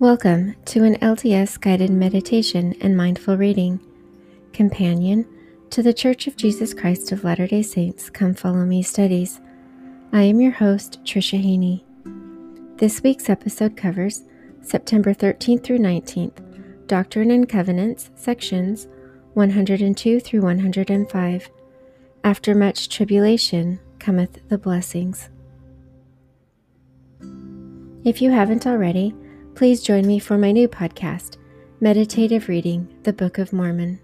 Welcome to an LDS guided meditation and mindful reading, companion to the Church of Jesus Christ of Latter-day Saints Come Follow Me studies. I am your host, Tricia Haney. This week's episode covers September 13th through 19th, Doctrine and Covenants, sections 102 through 105. After much tribulation cometh the blessings. If you haven't already, please join me for my new podcast, Meditative Reading, the Book of Mormon.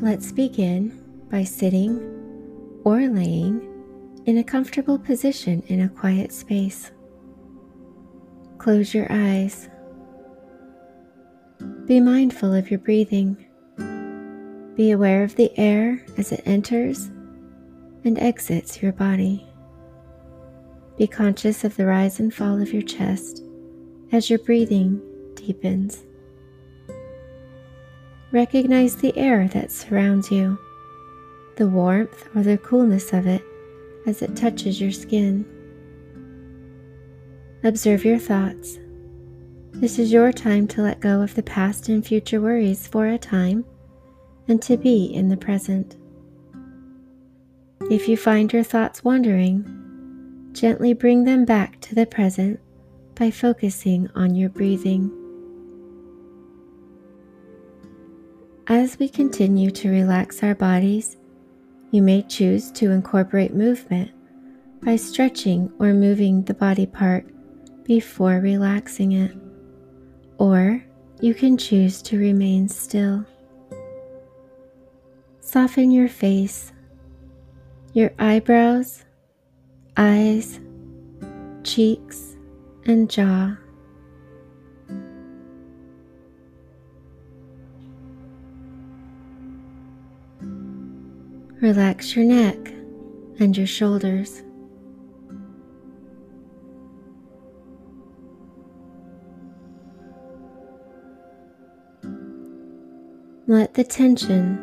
Let's begin by sitting or laying in a comfortable position in a quiet space. Close your eyes. Be mindful of your breathing. Be aware of the air as it enters and exits your body. Be conscious of the rise and fall of your chest as your breathing deepens. Recognize the air that surrounds you, the warmth or the coolness of it as it touches your skin. Observe your thoughts. This is your time to let go of the past and future worries for a time, and to be in the present. If you find your thoughts wandering, gently bring them back to the present by focusing on your breathing. As we continue to relax our bodies, you may choose to incorporate movement by stretching or moving the body part before relaxing it, or you can choose to remain still. Soften your face, your eyebrows, eyes, cheeks, and jaw. Relax your neck and your shoulders. Let the tension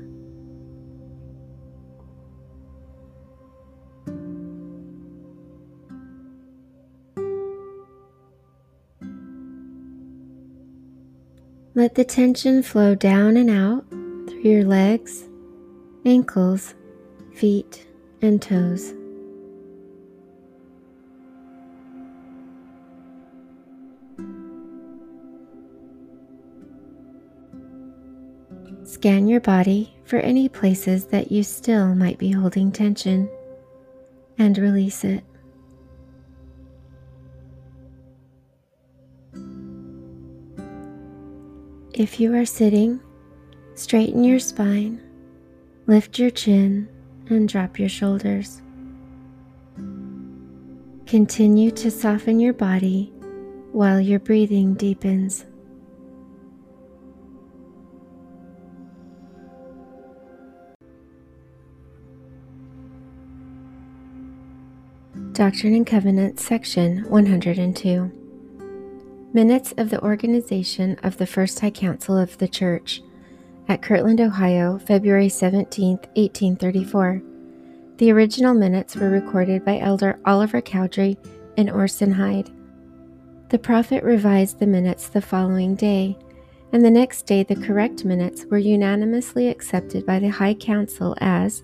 Let the tension flow down and out through your legs, ankles, feet, and toes. Scan your body for any places that you still might be holding tension and release it. If you are sitting, straighten your spine, lift your chin, and drop your shoulders. Continue to soften your body while your breathing deepens. Doctrine and Covenants, section 102. Minutes of the Organization of the First High Council of the Church at Kirtland, Ohio, February 17, 1834. The original minutes were recorded by Elder Oliver Cowdery and Orson Hyde. The prophet revised the minutes the following day, and the next day the correct minutes were unanimously accepted by the High Council as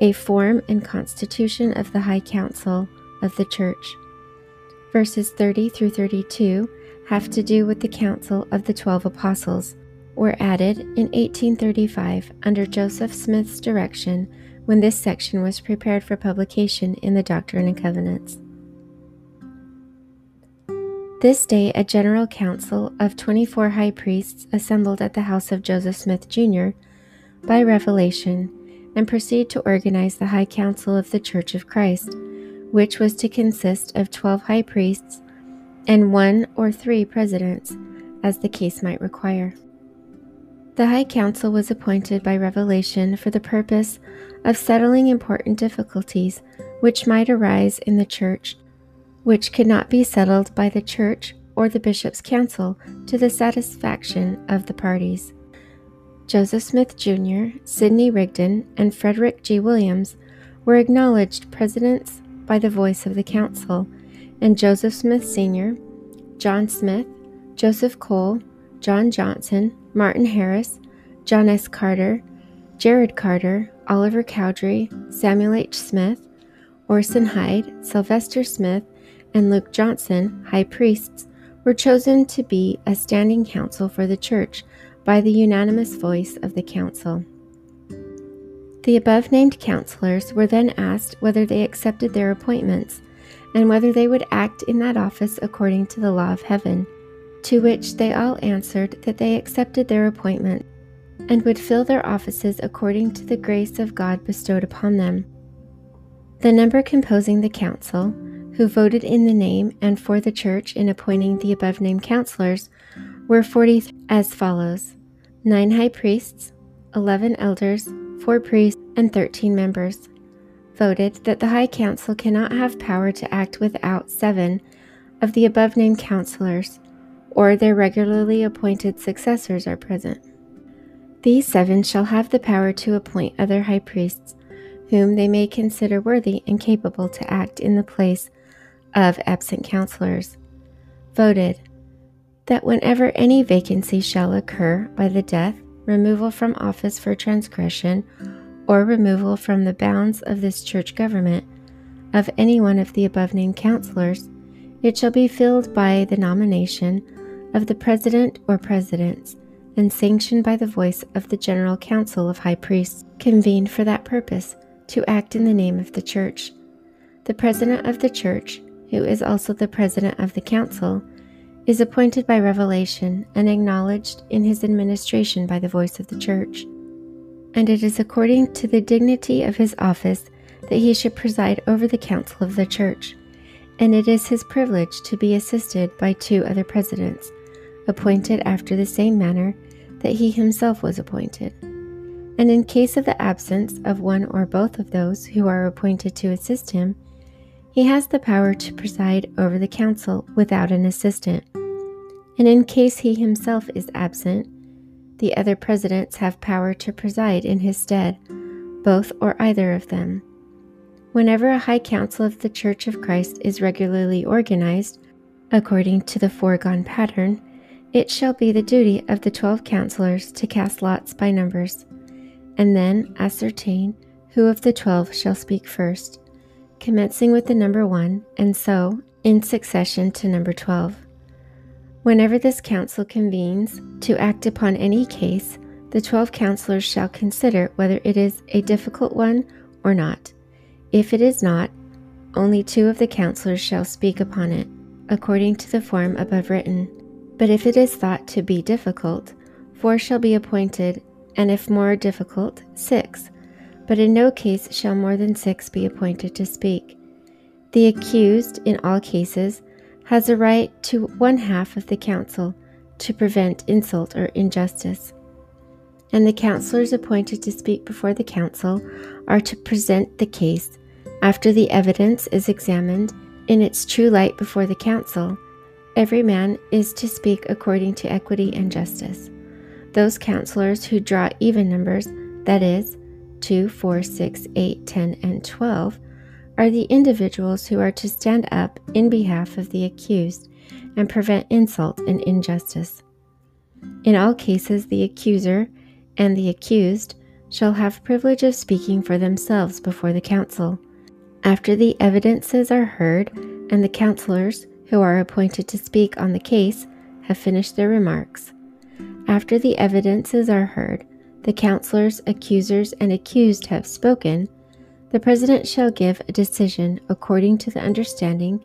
a form and constitution of the High Council of the Church. Verses 30 through 32 have to do with the Council of the 12 Apostles, were added in 1835 under Joseph Smith's direction when this section was prepared for publication in the Doctrine and Covenants. This day a general council of 24 high priests assembled at the house of Joseph Smith Jr. by revelation and proceed to organize the High Council of the Church of Christ, which was to consist of 12 high priests and 1 or 3 presidents, as the case might require. The High Council was appointed by revelation for the purpose of settling important difficulties which might arise in the Church, which could not be settled by the Church or the Bishop's Council to the satisfaction of the parties. Joseph Smith Jr., Sidney Rigdon, and Frederick G. Williams were acknowledged presidents by the voice of the Council, and Joseph Smith Sr., John Smith, Joseph Cole, John Johnson, Martin Harris, John S. Carter, Jared Carter, Oliver Cowdery, Samuel H. Smith, Orson Hyde, Sylvester Smith, and Luke Johnson, high priests, were chosen to be a standing council for the Church by the unanimous voice of the Council. The above-named counselors were then asked whether they accepted their appointments and whether they would act in that office according to the law of heaven, to which they all answered that they accepted their appointment and would fill their offices according to the grace of God bestowed upon them. The number composing the council, who voted in the name and for the Church in appointing the above-named counselors, were 40 as follows: 9 high priests, 11 elders, 4 priests, and 13 members. Voted that the High Council cannot have power to act without 7 of the above-named counselors, or their regularly appointed successors are present. These 7 shall have the power to appoint other high priests, whom they may consider worthy and capable to act in the place of absent counselors. Voted that whenever any vacancy shall occur by the death, removal from office for transgression, or removal from the bounds of this Church government, of any one of the above-named counselors, it shall be filled by the nomination of the president or presidents, and sanctioned by the voice of the General Council of High Priests, convened for that purpose, to act in the name of the Church. The president of the Church, who is also the president of the Council, is appointed by revelation and acknowledged in his administration by the voice of the Church. And it is according to the dignity of his office that he should preside over the Council of the Church, and it is his privilege to be assisted by 2 other presidents, appointed after the same manner that he himself was appointed. And in case of the absence of one or both of those who are appointed to assist him, he has the power to preside over the council without an assistant. And in case he himself is absent, the other presidents have power to preside in his stead, both or either of them. Whenever a high council of the Church of Christ is regularly organized, according to the foregone pattern, it shall be the duty of the 12 counselors to cast lots by numbers, and then ascertain who of the 12 shall speak first, commencing with the number 1, and so in succession to number 12. Whenever this council convenes to act upon any case, the 12 counselors shall consider whether it is a difficult one or not. If it is not, only 2 of the counselors shall speak upon it, according to the form above written. But if it is thought to be difficult, 4 shall be appointed, and if more difficult, 6, but in no case shall more than 6 be appointed to speak. The accused, in all cases, has a right to 1/2 of the council to prevent insult or injustice. And the counselors appointed to speak before the council are to present the case, after the evidence is examined in its true light before the council. Every man is to speak according to equity and justice. Those counselors who draw even numbers, that is, 2, 4, 6, 8, 10, and 12, are the individuals who are to stand up in behalf of the accused and prevent insult and injustice. In all cases, the accuser and the accused shall have privilege of speaking for themselves before the council. After the evidences are heard and the counselors who are appointed to speak on the case have finished their remarks, after the evidences are heard, the counselors, accusers, and accused have spoken, the president shall give a decision according to the understanding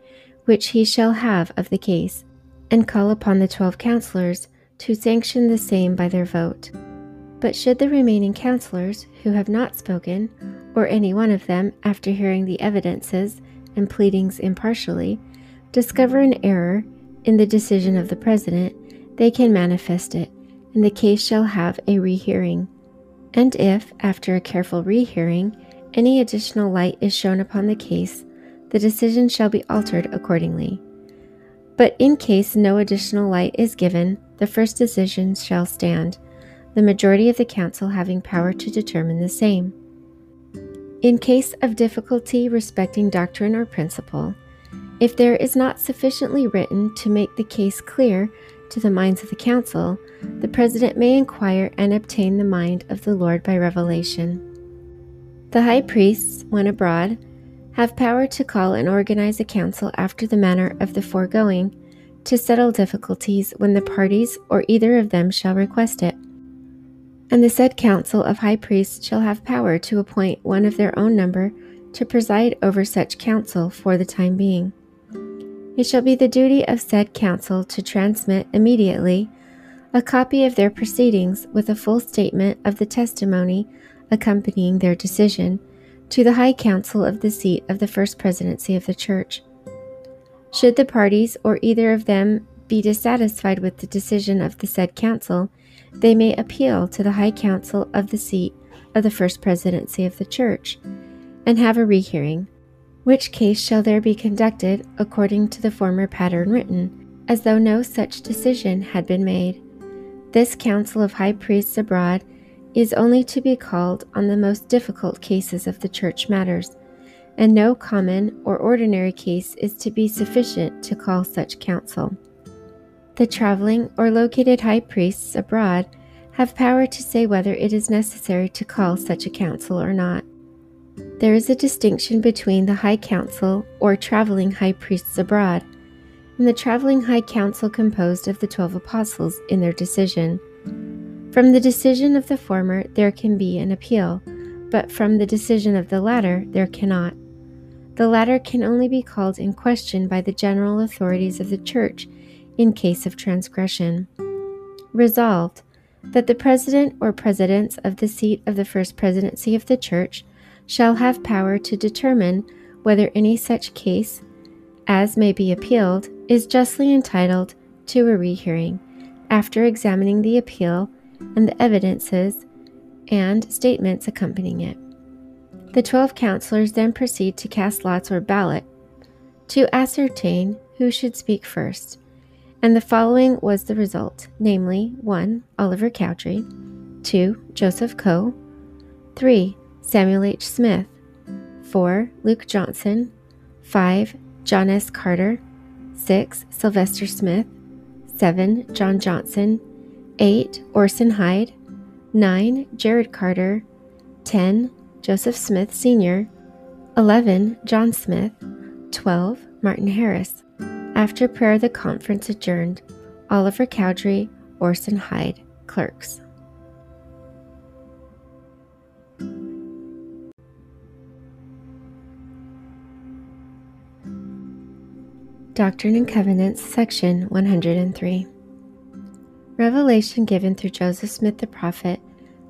which he shall have of the case, and call upon the 12 counselors to sanction the same by their vote. But should the remaining counselors, who have not spoken, or any one of them, after hearing the evidences and pleadings impartially, discover an error in the decision of the president, they can manifest it, and the case shall have a rehearing. And if, after a careful rehearing, any additional light is shown upon the case, the decision shall be altered accordingly. But in case no additional light is given, the first decision shall stand, the majority of the council having power to determine the same. In case of difficulty respecting doctrine or principle, if there is not sufficiently written to make the case clear to the minds of the council, the president may inquire and obtain the mind of the Lord by revelation. The high priests, when abroad, have power to call and organize a council after the manner of the foregoing, to settle difficulties when the parties or either of them shall request it. And the said council of high priests shall have power to appoint one of their own number to preside over such council for the time being. It shall be the duty of said council to transmit immediately a copy of their proceedings with a full statement of the testimony accompanying their decision to the high council of the seat of the first presidency of the church. Should the parties or either of them be dissatisfied with the decision of the said council, they may appeal to the high council of the seat of the first presidency of the church, and have a rehearing, which case shall there be conducted according to the former pattern written, as though no such decision had been made. This council of high priests abroad is only to be called on the most difficult cases of the church matters, and no common or ordinary case is to be sufficient to call such council. The traveling or located high priests abroad have power to say whether it is necessary to call such a council or not. There is a distinction between the high council or traveling high priests abroad and the traveling high council composed of the 12 apostles in their decision. From the decision of the former there can be an appeal, but from the decision of the latter there cannot. The latter can only be called in question by the general authorities of the church in case of transgression. Resolved, that the president or presidents of the seat of the first presidency of the church shall have power to determine whether any such case, as may be appealed, is justly entitled to a rehearing, after examining the appeal and the evidences and statements accompanying it. The 12 counselors then proceed to cast lots or ballot to ascertain who should speak first, and the following was the result, namely, 1. Oliver Cowdery, 2. Joseph Cole, 3. Samuel H. Smith, 4. Luke Johnson, 5. John S. Carter, 6. Sylvester Smith, 7. John Johnson, 8. Orson Hyde, 9. Jared Carter, 10. Joseph Smith Sr., 11. John Smith, 12. Martin Harris. After prayer, the conference adjourned. Oliver Cowdery, Orson Hyde, clerks. Doctrine and Covenants, Section 103. Revelation given through Joseph Smith the prophet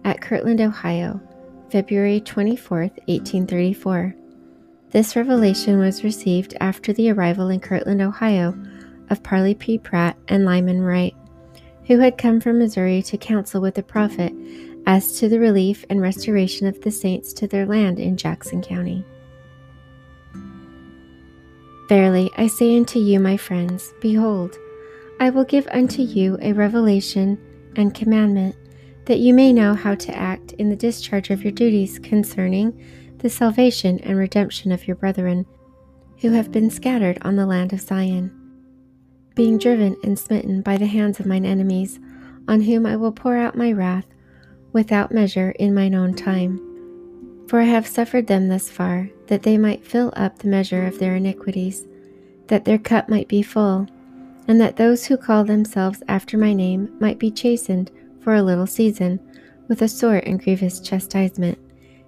at Kirtland, Ohio, February 24, 1834. This revelation was received after the arrival in Kirtland, Ohio, of Parley P. Pratt and Lyman Wight, who had come from Missouri to counsel with the prophet as to the relief and restoration of the saints to their land in Jackson County. Verily, I say unto you, my friends, behold, I will give unto you a revelation and commandment, that you may know how to act in the discharge of your duties concerning the salvation and redemption of your brethren, who have been scattered on the land of Zion, being driven and smitten by the hands of mine enemies, on whom I will pour out my wrath without measure in mine own time. For I have suffered them thus far, that they might fill up the measure of their iniquities, that their cup might be full, and that those who call themselves after my name might be chastened for a little season with a sore and grievous chastisement,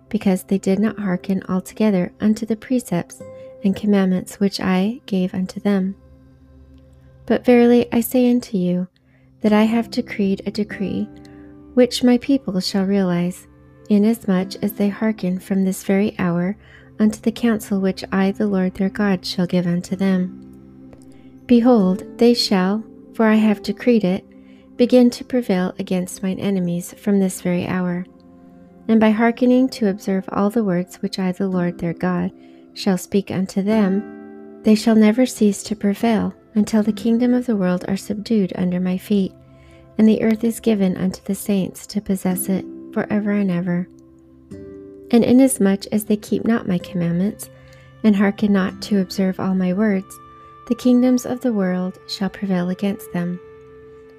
because they did not hearken altogether unto the precepts and commandments which I gave unto them. But verily I say unto you, that I have decreed a decree, which my people shall realize, inasmuch as they hearken from this very hour unto the counsel which I the Lord their God shall give unto them. Behold, they shall, for I have decreed it, begin to prevail against mine enemies from this very hour, and by hearkening to observe all the words which I the Lord their God shall speak unto them, they shall never cease to prevail, until the kingdom of the world are subdued under my feet, and the earth is given unto the saints to possess it forever and ever. And inasmuch as they keep not my commandments, and hearken not to observe all my words, the kingdoms of the world shall prevail against them.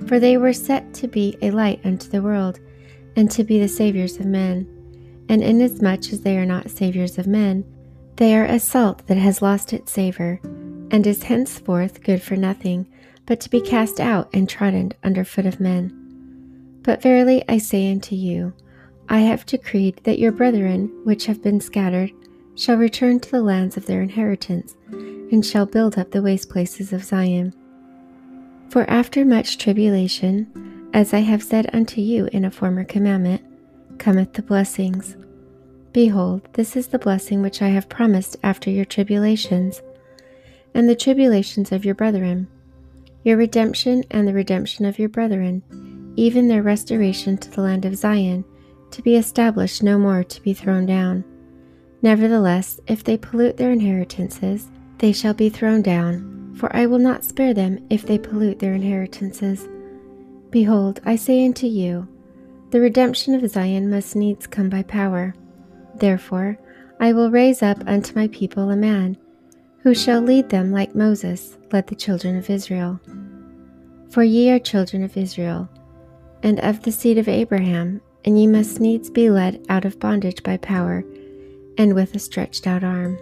For they were set to be a light unto the world, and to be the saviors of men. And inasmuch as they are not saviors of men, they are as salt that has lost its savor, and is henceforth good for nothing, but to be cast out and trodden under foot of men. But verily I say unto you, I have decreed that your brethren, which have been scattered, shall return to the lands of their inheritance, and shall build up the waste places of Zion. For after much tribulation, as I have said unto you in a former commandment, cometh the blessings. Behold, this is the blessing which I have promised after your tribulations, and the tribulations of your brethren, your redemption and the redemption of your brethren, even their restoration to the land of Zion, to be established no more to be thrown down. Nevertheless, if they pollute their inheritances, they shall be thrown down, for I will not spare them if they pollute their inheritances. Behold, I say unto you, the redemption of Zion must needs come by power. Therefore, I will raise up unto my people a man, who shall lead them like Moses led the children of Israel. For ye are children of Israel, and of the seed of Abraham, and ye must needs be led out of bondage by power, and with a stretched out arm.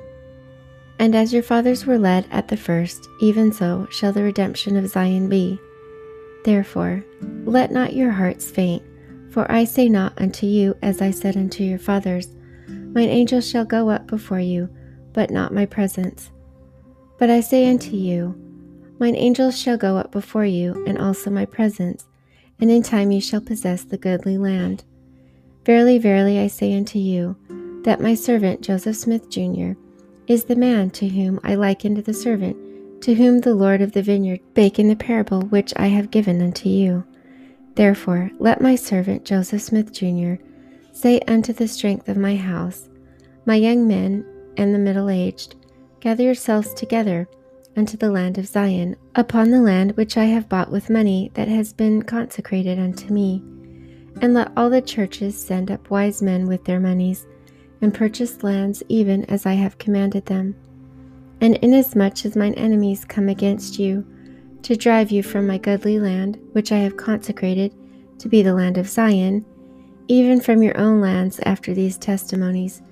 And as your fathers were led at the first, even so shall the redemption of Zion be. Therefore, let not your hearts faint, for I say not unto you as I said unto your fathers, mine angel shall go up before you, but not my presence. But I say unto you, mine angels shall go up before you, and also my presence, and in time ye shall possess the goodly land. Verily, verily, I say unto you, that my servant Joseph Smith Jr. is the man to whom I likened the servant, to whom the Lord of the vineyard spake in the parable which I have given unto you. Therefore, let my servant Joseph Smith Jr. say unto the strength of my house, my young men and the middle-aged, gather yourselves together unto the land of Zion, upon the land which I have bought with money that has been consecrated unto me. And let all the churches send up wise men with their monies, and purchase lands even as I have commanded them. And inasmuch as mine enemies come against you, to drive you from my goodly land, which I have consecrated to be the land of Zion, even from your own lands after these testimonies,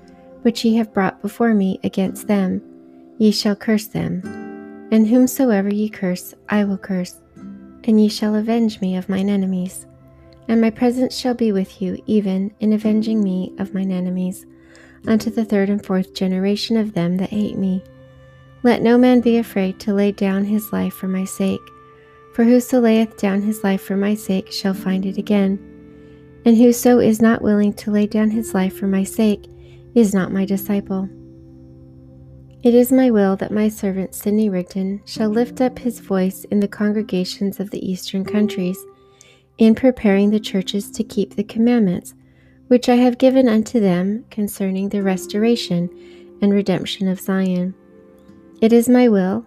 which ye have brought before me against them, ye shall curse them. And whomsoever ye curse, I will curse, and ye shall avenge me of mine enemies. And my presence shall be with you, even in avenging me of mine enemies, unto the third and fourth generation of them that hate me. Let no man be afraid to lay down his life for my sake, for whoso layeth down his life for my sake shall find it again. And whoso is not willing to lay down his life for my sake is not my disciple. It is my will that my servant Sidney Rigdon shall lift up his voice in the congregations of the eastern countries, in preparing the churches to keep the commandments which I have given unto them concerning the restoration and redemption of Zion. It is my will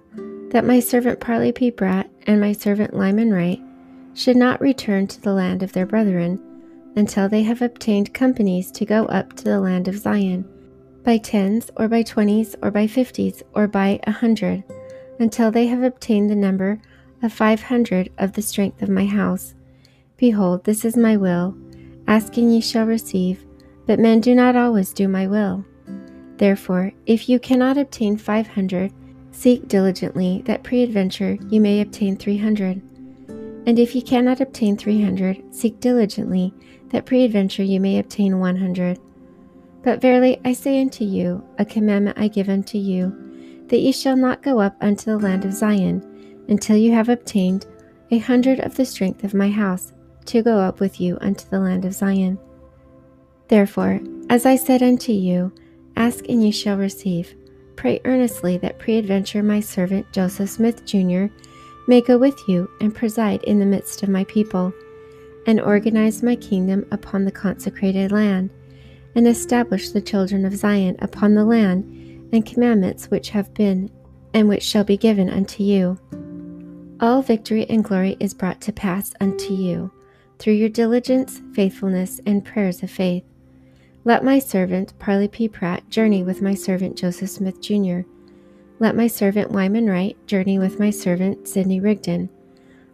that my servant Parley P. Pratt and my servant Lyman Wight should not return to the land of their brethren, until they have obtained companies to go up to the land of Zion, by tens, or by 20s, or by 50s, or by 100, until they have obtained the number of 500 of the strength of my house. Behold, this is my will, asking ye shall receive, but men do not always do my will. Therefore, if you cannot obtain 500, seek diligently that peradventure you may obtain 300. And if ye cannot obtain 300, seek diligently that peradventure you may obtain 100. But verily I say unto you, a commandment I give unto you, that ye shall not go up unto the land of Zion, until you have obtained 100 of the strength of my house, to go up with you unto the land of Zion. Therefore, as I said unto you, Ask and ye shall receive. Pray earnestly that peradventure my servant Joseph Smith Jr. may go with you and preside in the midst of my people, and organize my kingdom upon the consecrated land, and establish the children of Zion upon the land and commandments which have been and which shall be given unto you. All victory and glory is brought to pass unto you, through your diligence, faithfulness, and prayers of faith. Let my servant Parley P. Pratt journey with my servant Joseph Smith Jr. Let my servant Lyman Wight journey with my servant Sidney Rigdon.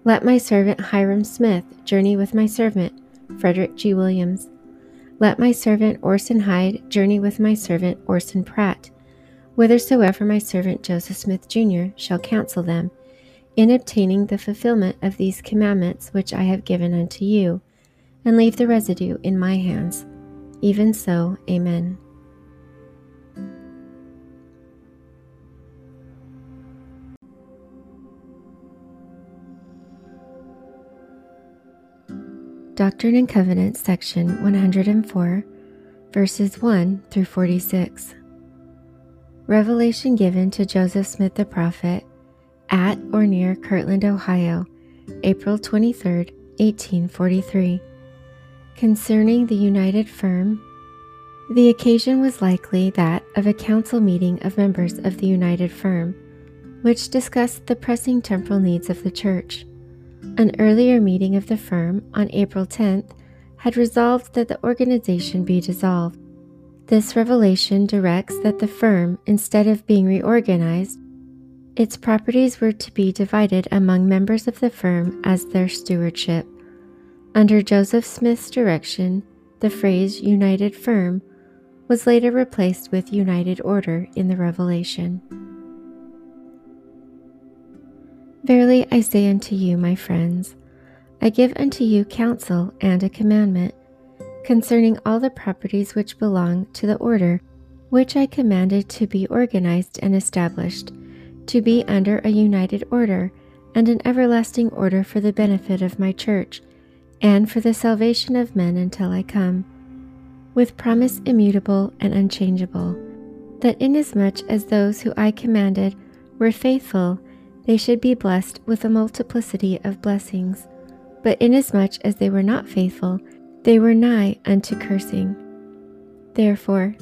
Let my servant Hiram Smith journey with my servant Frederick G. Williams. Let my servant Orson Hyde journey with my servant Orson Pratt, whithersoever my servant Joseph Smith Jr. shall counsel them, in obtaining the fulfillment of these commandments which I have given unto you, and leave the residue in my hands. Even so, Amen. Doctrine and Covenants, section 104, verses 1 through 46. Revelation given to Joseph Smith the prophet at or near Kirtland, Ohio, April 23, 1843. Concerning the united firm, the occasion was likely that of a council meeting of members of the united firm, which discussed the pressing temporal needs of the church. An earlier meeting of the firm on April 10th had resolved that the organization be dissolved. This revelation directs that the firm, instead of being reorganized, its properties were to be divided among members of the firm as their stewardship. Under Joseph Smith's direction, the phrase united firm was later replaced with united order in the revelation. Verily I say unto you, my friends, I give unto you counsel and a commandment concerning all the properties which belong to the order which I commanded to be organized and established, to be under a united order and an everlasting order for the benefit of my church and for the salvation of men until I come, with promise immutable and unchangeable, that inasmuch as those who I commanded were faithful, they should be blessed with a multiplicity of blessings, but inasmuch as they were not faithful, they were nigh unto cursing. Therefore,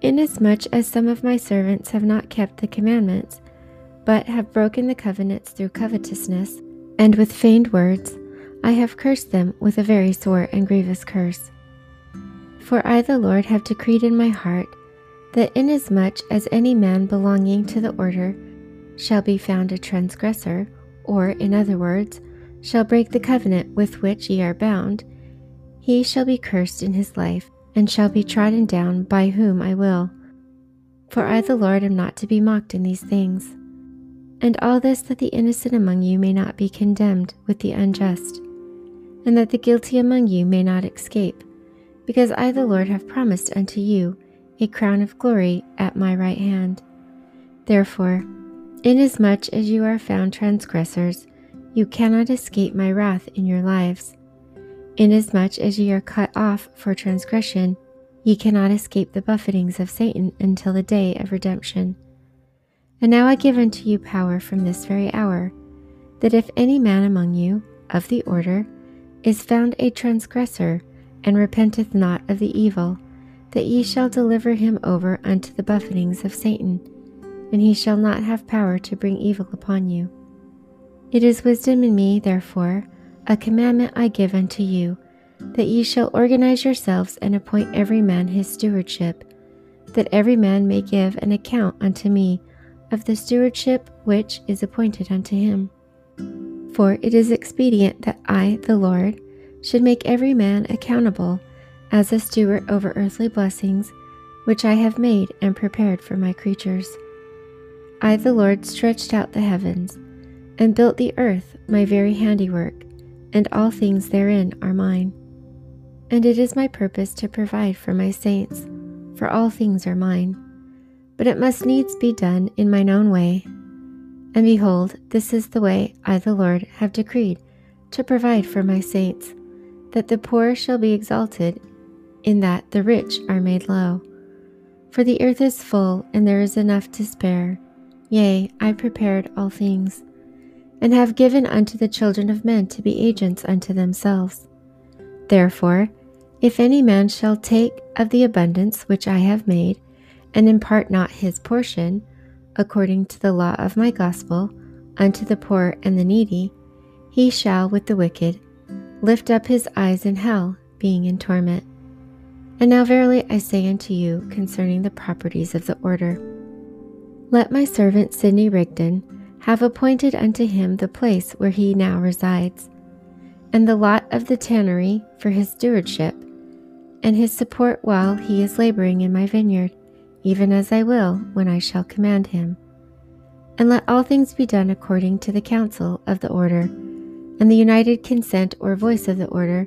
inasmuch as some of my servants have not kept the commandments, but have broken the covenants through covetousness, and with feigned words, I have cursed them with a very sore and grievous curse. For I, the Lord, have decreed in my heart, that inasmuch as any man belonging to the order shall be found a transgressor, or, in other words, shall break the covenant with which ye are bound, he shall be cursed in his life, and shall be trodden down by whom I will. For I, the Lord, am not to be mocked in these things. And all this that the innocent among you may not be condemned with the unjust, and that the guilty among you may not escape, because I, the Lord, have promised unto you a crown of glory at my right hand. Therefore, inasmuch as you are found transgressors, you cannot escape my wrath in your lives. Inasmuch as ye are cut off for transgression, ye cannot escape the buffetings of Satan until the day of redemption. And now I give unto you power from this very hour, that if any man among you, of the order, is found a transgressor, and repenteth not of the evil, that ye shall deliver him over unto the buffetings of Satan, and he shall not have power to bring evil upon you. It is wisdom in me, therefore, a commandment I give unto you, that ye shall organize yourselves and appoint every man his stewardship, that every man may give an account unto me of the stewardship which is appointed unto him. For it is expedient that I, the Lord, should make every man accountable as a steward over earthly blessings which I have made and prepared for my creatures. I, the Lord, stretched out the heavens, and built the earth, my very handiwork, and all things therein are mine. And it is my purpose to provide for my saints, for all things are mine. But it must needs be done in mine own way. And behold, this is the way I, the Lord, have decreed to provide for my saints, that the poor shall be exalted, in that the rich are made low. For the earth is full, and there is enough to spare. Yea, I prepared all things, and have given unto the children of men to be agents unto themselves. Therefore, if any man shall take of the abundance which I have made, and impart not his portion, according to the law of my gospel, unto the poor and the needy, he shall with the wicked lift up his eyes in hell, being in torment. And now verily I say unto you concerning the properties of the order, let my servant Sidney Rigdon have appointed unto him the place where he now resides, and the lot of the tannery for his stewardship, and his support while he is laboring in my vineyard, even as I will when I shall command him. And let all things be done according to the counsel of the order, and the united consent or voice of the order,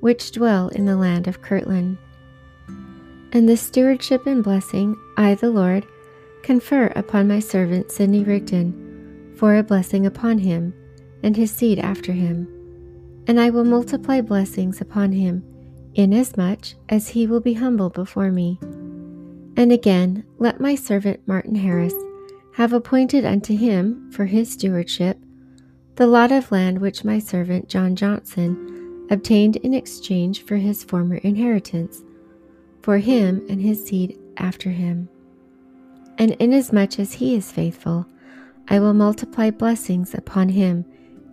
which dwell in the land of Kirtland. And this stewardship and blessing I, the Lord, confer upon my servant Sidney Rigdon, for a blessing upon him, and his seed after him. And I will multiply blessings upon him, inasmuch as he will be humble before me. And again, let my servant Martin Harris have appointed unto him, for his stewardship, the lot of land which my servant John Johnson obtained in exchange for his former inheritance, for him and his seed after him. And inasmuch as he is faithful, I will multiply blessings upon him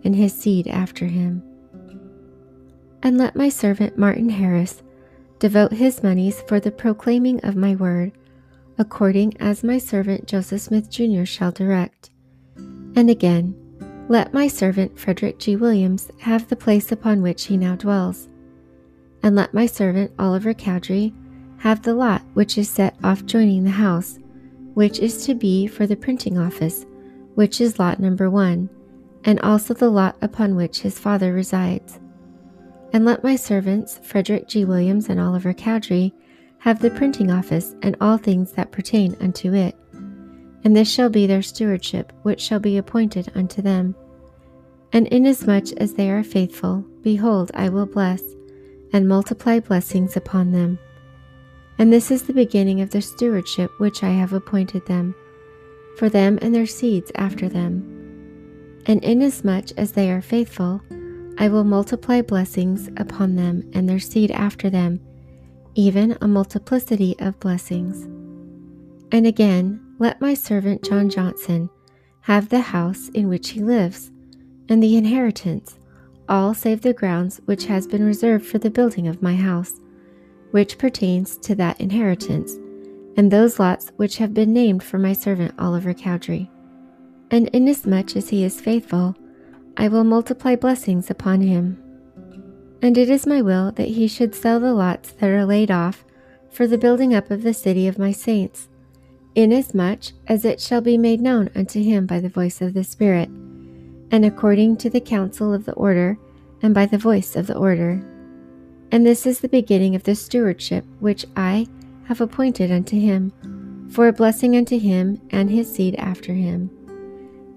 and his seed after him. And let my servant Martin Harris devote his monies for the proclaiming of my word, according as my servant Joseph Smith Jr. shall direct. And again, let my servant Frederick G. Williams have the place upon which he now dwells. And let my servant Oliver Cowdery have the lot which is set off joining the house, which is to be for the printing office, which is lot number 1, and also the lot upon which his father resides. And let my servants Frederick G. Williams and Oliver Cowdery have the printing office and all things that pertain unto it. And this shall be their stewardship, which shall be appointed unto them. And inasmuch as they are faithful, behold, I will bless, and multiply blessings upon them. And this is the beginning of the stewardship which I have appointed them, for them and their seeds after them. And inasmuch as they are faithful, I will multiply blessings upon them and their seed after them, even a multiplicity of blessings. And again, let my servant John Johnson have the house in which he lives, and the inheritance, all save the grounds which has been reserved for the building of my house, which pertains to that inheritance, and those lots which have been named for my servant Oliver Cowdery. And inasmuch as he is faithful, I will multiply blessings upon him. And it is my will that he should sell the lots that are laid off for the building up of the city of my saints, inasmuch as it shall be made known unto him by the voice of the Spirit, and according to the counsel of the order, and by the voice of the order. And this is the beginning of the stewardship which I have appointed unto him, for a blessing unto him and his seed after him.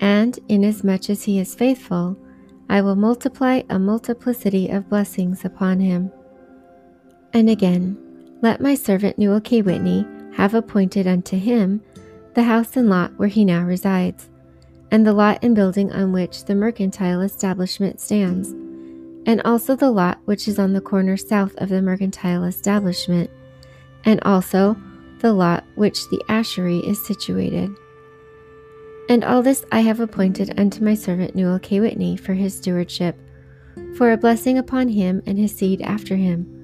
And inasmuch as he is faithful, I will multiply a multiplicity of blessings upon him. And again, let my servant Newell K. Whitney have appointed unto him the house and lot where he now resides, and the lot and building on which the mercantile establishment stands, and also the lot which is on the corner south of the mercantile establishment, and also the lot which the ashery is situated. And all this I have appointed unto my servant Newell K. Whitney for his stewardship, for a blessing upon him and his seed after him,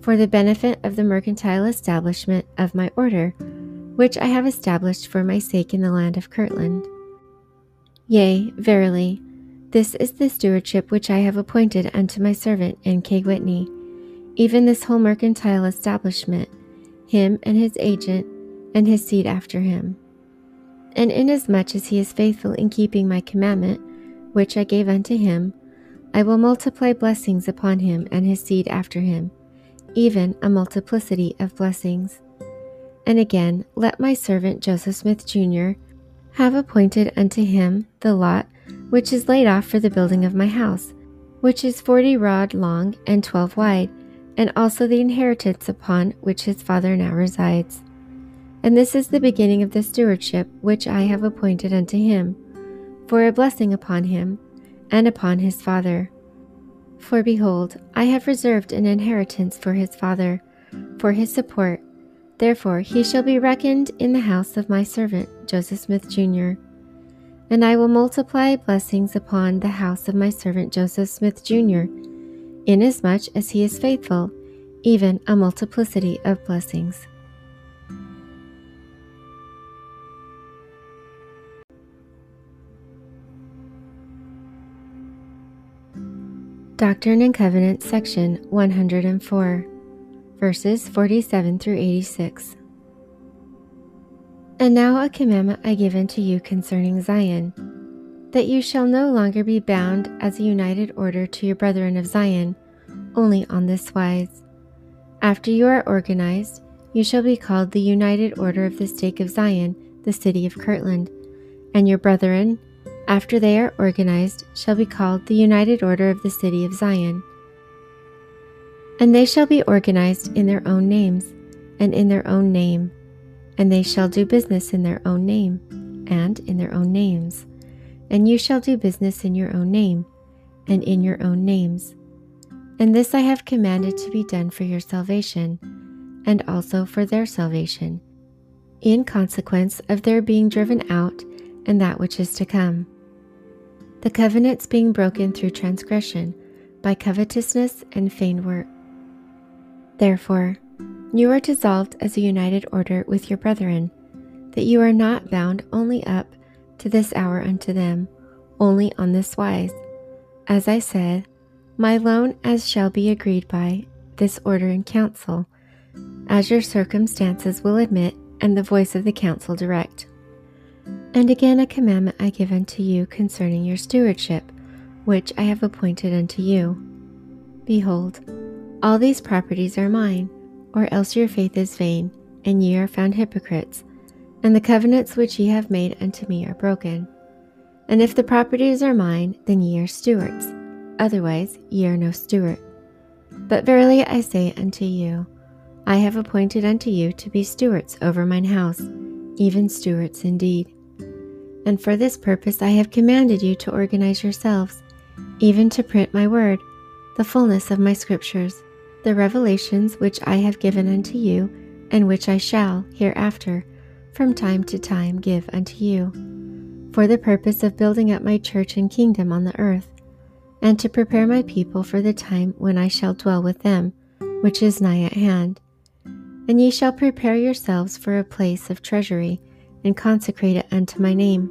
for the benefit of the mercantile establishment of my order, which I have established for my sake in the land of Kirtland. Yea, verily, this is the stewardship which I have appointed unto my servant N. K. Whitney, even this whole mercantile establishment, him and his agent, and his seed after him. And inasmuch as he is faithful in keeping my commandment, which I gave unto him, I will multiply blessings upon him and his seed after him, even a multiplicity of blessings. And again, let my servant Joseph Smith Jr. have appointed unto him the lot which is laid off for the building of my house, which is 40 rod long and 12 wide, and also the inheritance upon which his father now resides. And this is the beginning of the stewardship which I have appointed unto him, for a blessing upon him, and upon his father. For behold, I have reserved an inheritance for his father, for his support. Therefore he shall be reckoned in the house of my servant Joseph Smith Jr. And I will multiply blessings upon the house of my servant Joseph Smith Jr., inasmuch as he is faithful, even a multiplicity of blessings. Doctrine and Covenants, section 104, verses 47 through 86. And now a commandment I give unto you concerning Zion, that you shall no longer be bound as a united order to your brethren of Zion, only on this wise. After you are organized, you shall be called the United Order of the Stake of Zion, the city of Kirtland, and your brethren, after they are organized, shall be called the United Order of the City of Zion. And they shall be organized in their own names, and in their own name, and they shall do business in their own name, and in their own names, and you shall do business in your own name, and in your own names. And this I have commanded to be done for your salvation, and also for their salvation, in consequence of their being driven out, and that which is to come. The covenants being broken through transgression, by covetousness and vain work. Therefore, you are dissolved as a united order with your brethren, that you are not bound only up to this hour unto them, only on this wise. As I said, my loan as shall be agreed by this order in council, as your circumstances will admit, and the voice of the council direct. And again a commandment I give unto you concerning your stewardship, which I have appointed unto you. Behold, all these properties are mine, or else your faith is vain, and ye are found hypocrites, and the covenants which ye have made unto me are broken. And if the properties are mine, then ye are stewards, otherwise ye are no steward. But verily I say unto you, I have appointed unto you to be stewards over mine house, even stewards indeed. And for this purpose I have commanded you to organize yourselves, even to print my word, the fullness of my scriptures, the revelations which I have given unto you, and which I shall hereafter from time to time give unto you, for the purpose of building up my church and kingdom on the earth, and to prepare my people for the time when I shall dwell with them, which is nigh at hand. And ye shall prepare yourselves for a place of treasury, and consecrate it unto my name.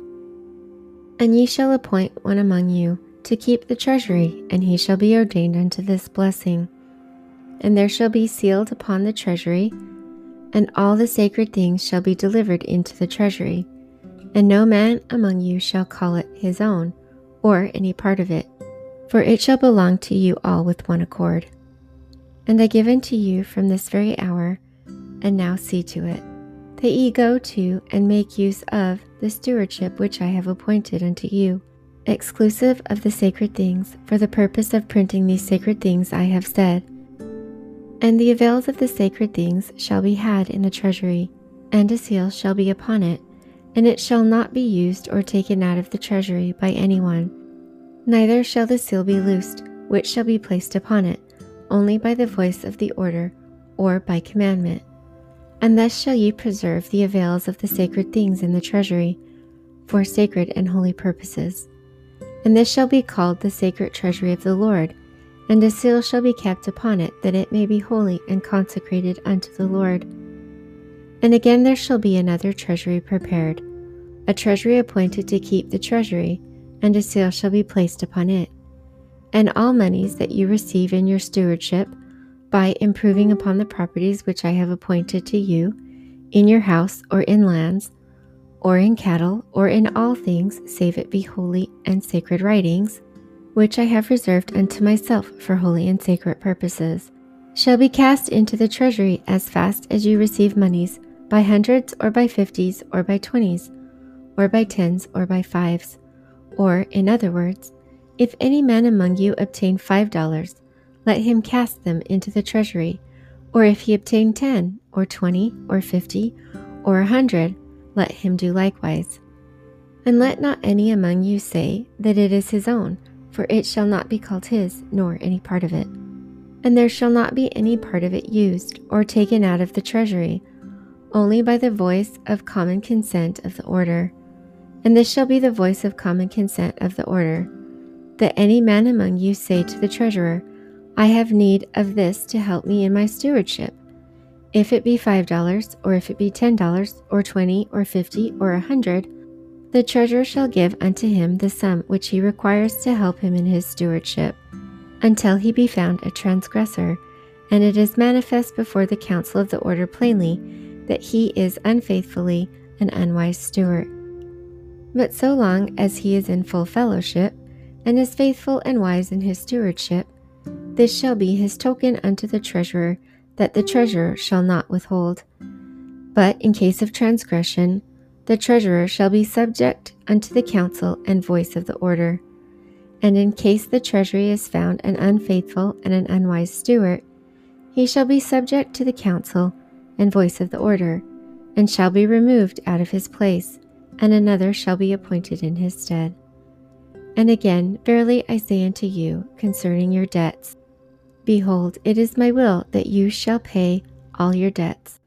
And ye shall appoint one among you to keep the treasury, and he shall be ordained unto this blessing. And there shall be sealed upon the treasury, and all the sacred things shall be delivered into the treasury, and no man among you shall call it his own, or any part of it, for it shall belong to you all with one accord. And I give unto you from this very hour, and now see to it, that ye go to and make use of the stewardship which I have appointed unto you, exclusive of the sacred things, for the purpose of printing these sacred things I have said. And the avails of the sacred things shall be had in the treasury, and a seal shall be upon it, and it shall not be used or taken out of the treasury by any one. Neither shall the seal be loosed, which shall be placed upon it, only by the voice of the order, or by commandment. And thus shall ye preserve the avails of the sacred things in the treasury, for sacred and holy purposes. And this shall be called the sacred treasury of the Lord, and a seal shall be kept upon it, that it may be holy and consecrated unto the Lord. And again there shall be another treasury prepared, a treasury appointed to keep the treasury, and a seal shall be placed upon it. And all monies that you receive in your stewardship, by improving upon the properties which I have appointed to you, in your house, or in lands, or in cattle, or in all things, save it be holy and sacred writings, which I have reserved unto myself for holy and sacred purposes, shall be cast into the treasury as fast as you receive monies, by hundreds, or by fifties, or by twenties, or by tens, or by fives. Or, in other words, if any man among you obtain $5, let him cast them into the treasury, or if he obtain 10, or 20, or 50, or 100, let him do likewise. And let not any among you say that it is his own, for it shall not be called his, nor any part of it. And there shall not be any part of it used, or taken out of the treasury, only by the voice of common consent of the order. And this shall be the voice of common consent of the order, that any man among you say to the treasurer, I have need of this to help me in my stewardship, if it be $5, or if it be $10, or 20, or 50, or 100, the treasurer shall give unto him the sum which he requires to help him in his stewardship, until he be found a transgressor, and it is manifest before the council of the order plainly that he is unfaithfully an unwise steward. But so long as he is in full fellowship, and is faithful and wise in his stewardship, this shall be his token unto the treasurer, that the treasurer shall not withhold. But in case of transgression, the treasurer shall be subject unto the council and voice of the order. And in case the treasury is found an unfaithful and an unwise steward, he shall be subject to the council and voice of the order, and shall be removed out of his place, and another shall be appointed in his stead. And again, verily I say unto you, concerning your debts, behold, it is my will that you shall pay all your debts.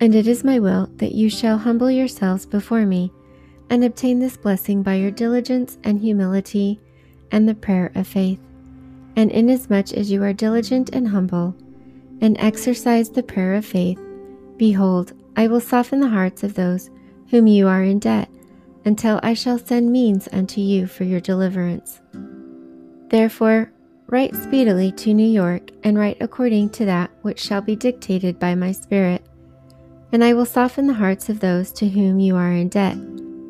And it is my will that you shall humble yourselves before me, and obtain this blessing by your diligence and humility and the prayer of faith. And inasmuch as you are diligent and humble, and exercise the prayer of faith, behold, I will soften the hearts of those whom you are in debt, until I shall send means unto you for your deliverance. Therefore, write speedily to New York, and write according to that which shall be dictated by my Spirit. And I will soften the hearts of those to whom you are in debt,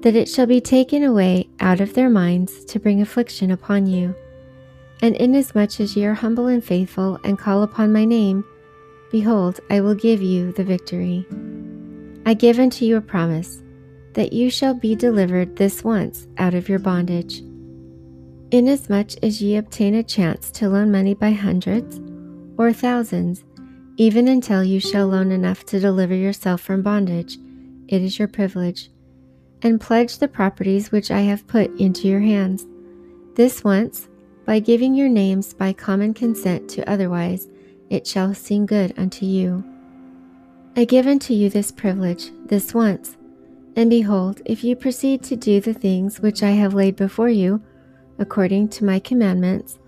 that it shall be taken away out of their minds to bring affliction upon you. And inasmuch as ye are humble and faithful, and call upon my name, behold, I will give you the victory. I give unto you a promise, that you shall be delivered this once out of your bondage. Inasmuch as ye obtain a chance to loan money by hundreds or thousands, even until you shall loan enough to deliver yourself from bondage, it is your privilege. And pledge the properties which I have put into your hands, this once, by giving your names by common consent to otherwise, it shall seem good unto you. I give unto you this privilege, this once, and behold, if you proceed to do the things which I have laid before you, according to my commandments,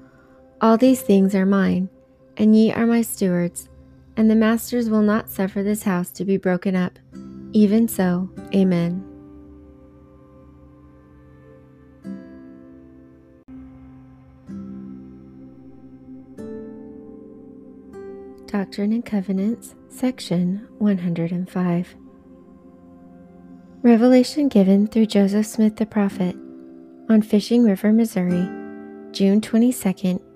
all these things are mine, and ye are my stewards, and the masters will not suffer this house to be broken up. Even so, amen. Doctrine and Covenants, Section 105. Revelation given through Joseph Smith the Prophet on Fishing River, Missouri, June 22,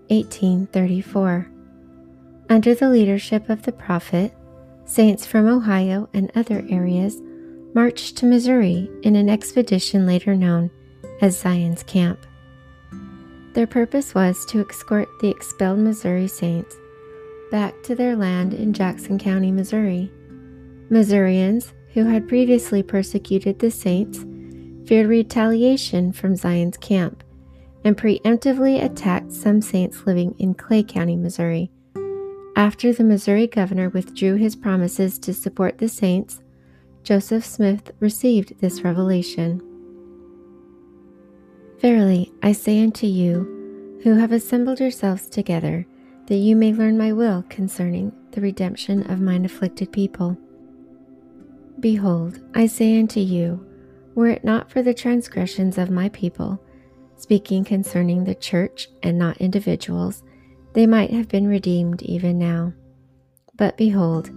1834. Under the leadership of the prophet, saints from Ohio and other areas marched to Missouri in an expedition later known as Zion's Camp. Their purpose was to escort the expelled Missouri saints back to their land in Jackson County, Missouri. Missourians, who had previously persecuted the saints, feared retaliation from Zion's Camp and preemptively attacked some saints living in Clay County, Missouri. After the Missouri governor withdrew his promises to support the saints, Joseph Smith received this revelation. Verily, I say unto you, who have assembled yourselves together, that you may learn my will concerning the redemption of mine afflicted people. Behold, I say unto you, were it not for the transgressions of my people, speaking concerning the church and not individuals, they might have been redeemed even now. But behold,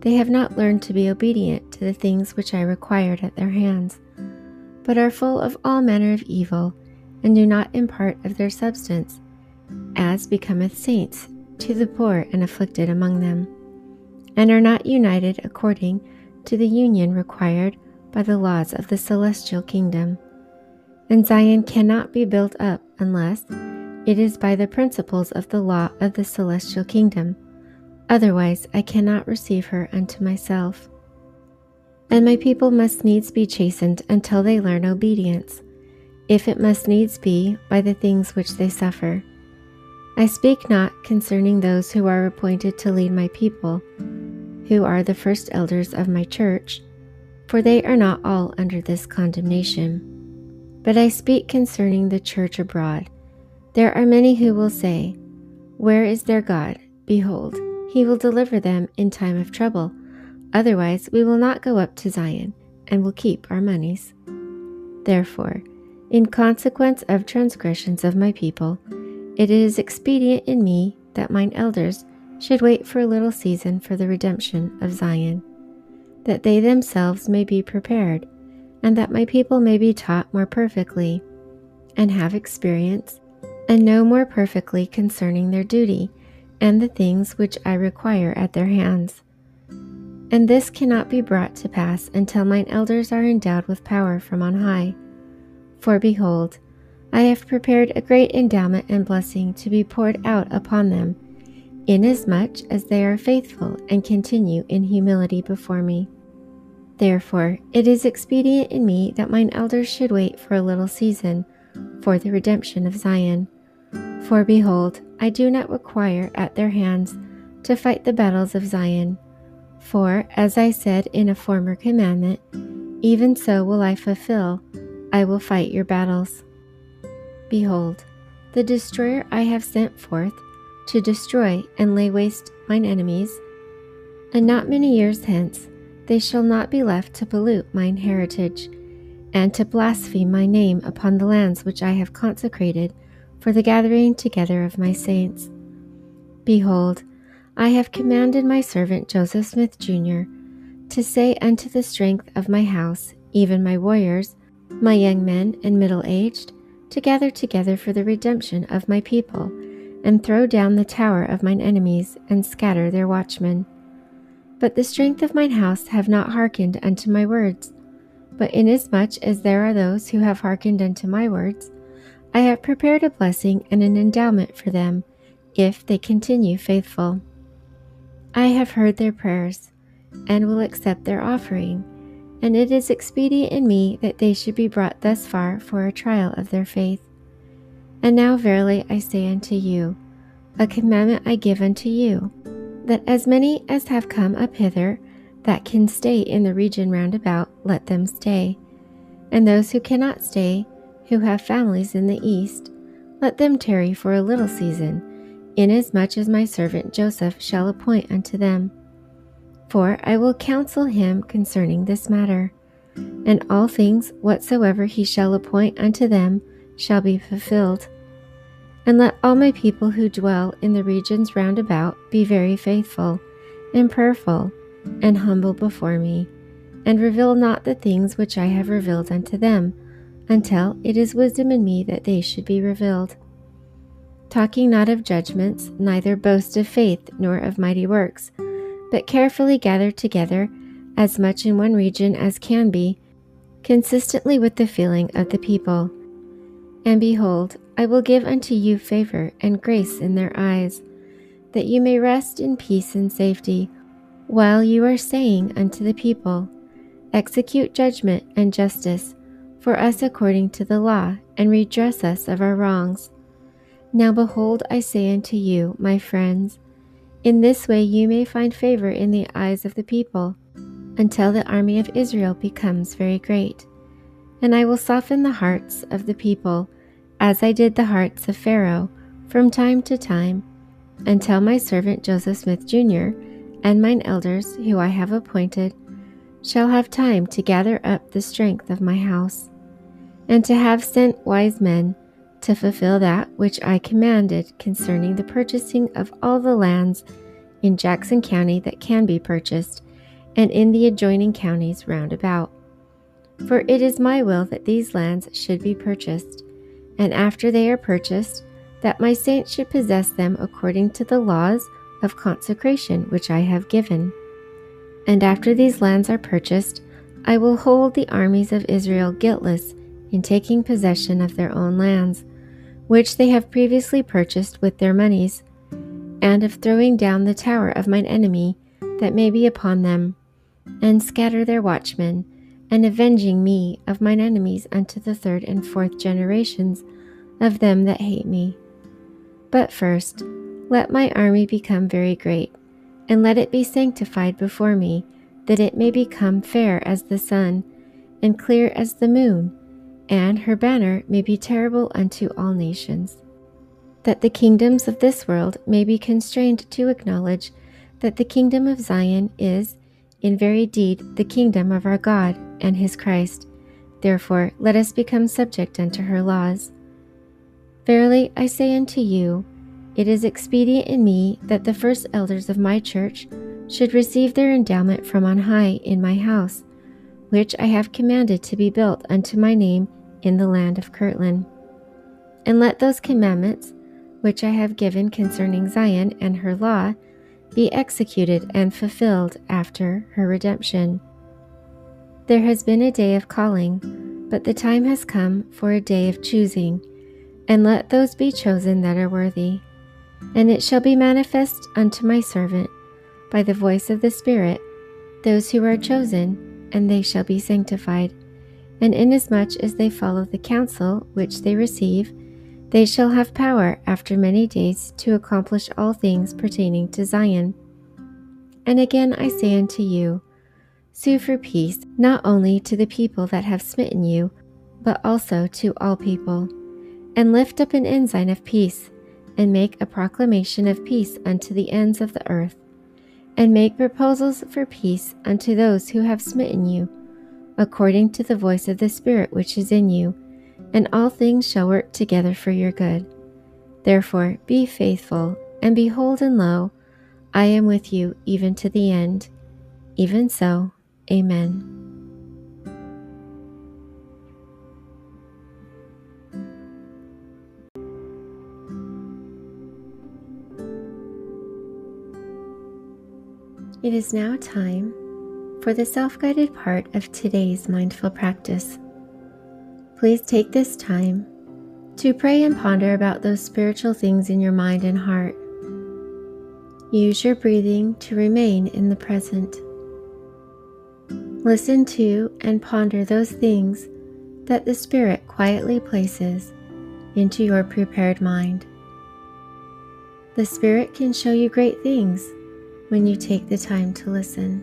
they have not learned to be obedient to the things which I required at their hands, but are full of all manner of evil, and do not impart of their substance, as becometh saints, to the poor and afflicted among them, and are not united according to the union required by the laws of the celestial kingdom. And Zion cannot be built up unless it is by the principles of the law of the celestial kingdom, otherwise I cannot receive her unto myself. and my people must needs be chastened until they learn obedience, if it must needs be, by the things which they suffer. I speak not concerning those who are appointed to lead my people, who are the first elders of my church, for they are not all under this condemnation. But I speak concerning the church abroad. There are many who will say, Where is their God? Behold, he will deliver them in time of trouble. Otherwise we will not go up to Zion, and will keep our monies. Therefore, in consequence of transgressions of my people, it is expedient in me that mine elders should wait for a little season for the redemption of Zion, that they themselves may be prepared, and that my people may be taught more perfectly, and have experience, and know more perfectly concerning their duty, and the things which I require at their hands. And this cannot be brought to pass until mine elders are endowed with power from on high. For behold, I have prepared a great endowment and blessing to be poured out upon them, inasmuch as they are faithful and continue in humility before me. Therefore, it is expedient in me that mine elders should wait for a little season for the redemption of Zion. For behold, I do not require at their hands to fight the battles of Zion. For, as I said in a former commandment, even so will I fulfill, I will fight your battles. Behold, the destroyer I have sent forth, to destroy and lay waste mine enemies, and not many years hence they shall not be left to pollute mine heritage, and to blaspheme my name upon the lands which I have consecrated for the gathering together of my saints. Behold, I have commanded my servant Joseph Smith Jr. to say unto the strength of my house, even my warriors, my young men and middle-aged, to gather together for the redemption of my people, and throw down the tower of mine enemies, and scatter their watchmen. But the strength of mine house have not hearkened unto my words. But inasmuch as there are those who have hearkened unto my words, I have prepared a blessing and an endowment for them, if they continue faithful. I have heard their prayers, and will accept their offering, and it is expedient in me that they should be brought thus far for a trial of their faith. And now verily I say unto you, a commandment I give unto you, that as many as have come up hither, that can stay in the region round about, let them stay. And those who cannot stay, who have families in the east, let them tarry for a little season, inasmuch as my servant Joseph shall appoint unto them. For I will counsel him concerning this matter, and all things whatsoever he shall appoint unto them shall be fulfilled. And let all my people who dwell in the regions round about be very faithful, and prayerful, and humble before me, and reveal not the things which I have revealed unto them, until it is wisdom in me that they should be revealed. Talking not of judgments, neither boast of faith, nor of mighty works, but carefully gather together as much in one region as can be, consistently with the feeling of the people. And behold, I will give unto you favor and grace in their eyes, that you may rest in peace and safety, while you are saying unto the people, Execute judgment and justice for us according to the law, and redress us of our wrongs. Now behold, I say unto you, my friends, in this way you may find favor in the eyes of the people, until the army of Israel becomes very great. And I will soften the hearts of the people, as I did the hearts of Pharaoh, from time to time, until my servant Joseph Smith Jr. and mine elders, who I have appointed, shall have time to gather up the strength of my house, and to have sent wise men to fulfill that which I commanded concerning the purchasing of all the lands in Jackson County that can be purchased, and in the adjoining counties round about. For it is my will that these lands should be purchased, and after they are purchased, that my saints should possess them according to the laws of consecration which I have given. And after these lands are purchased, I will hold the armies of Israel guiltless in taking possession of their own lands, which they have previously purchased with their monies, and of throwing down the tower of mine enemy that may be upon them, and scatter their watchmen, and avenging me of mine enemies unto the third and fourth generations of them that hate me. But first, let my army become very great, and let it be sanctified before me, that it may become fair as the sun, and clear as the moon, and her banner may be terrible unto all nations. That the kingdoms of this world may be constrained to acknowledge that the kingdom of Zion is, in very deed, the kingdom of our God and his Christ. Therefore, let us become subject unto her laws. Verily, I say unto you, it is expedient in me that the first elders of my church should receive their endowment from on high in my house, which I have commanded to be built unto my name in the land of Kirtland. And let those commandments, which I have given concerning Zion and her law, be executed and fulfilled after her redemption. There has been a day of calling, but the time has come for a day of choosing, and let those be chosen that are worthy. And it shall be manifest unto my servant, by the voice of the Spirit, those who are chosen, and they shall be sanctified. And inasmuch as they follow the counsel which they receive, they shall have power after many days to accomplish all things pertaining to Zion. And again I say unto you, sue for peace, not only to the people that have smitten you, but also to all people. And lift up an ensign of peace, and make a proclamation of peace unto the ends of the earth, and make proposals for peace unto those who have smitten you, according to the voice of the Spirit which is in you, and all things shall work together for your good. Therefore be faithful, and behold, and lo, I am with you even to the end. Even so, Amen. It is now time for the self-guided part of today's mindful practice. Please take this time to pray and ponder about those spiritual things in your mind and heart. Use your breathing to remain in the present. Listen to and ponder those things that the Spirit quietly places into your prepared mind. The Spirit can show you great things when you take the time to listen.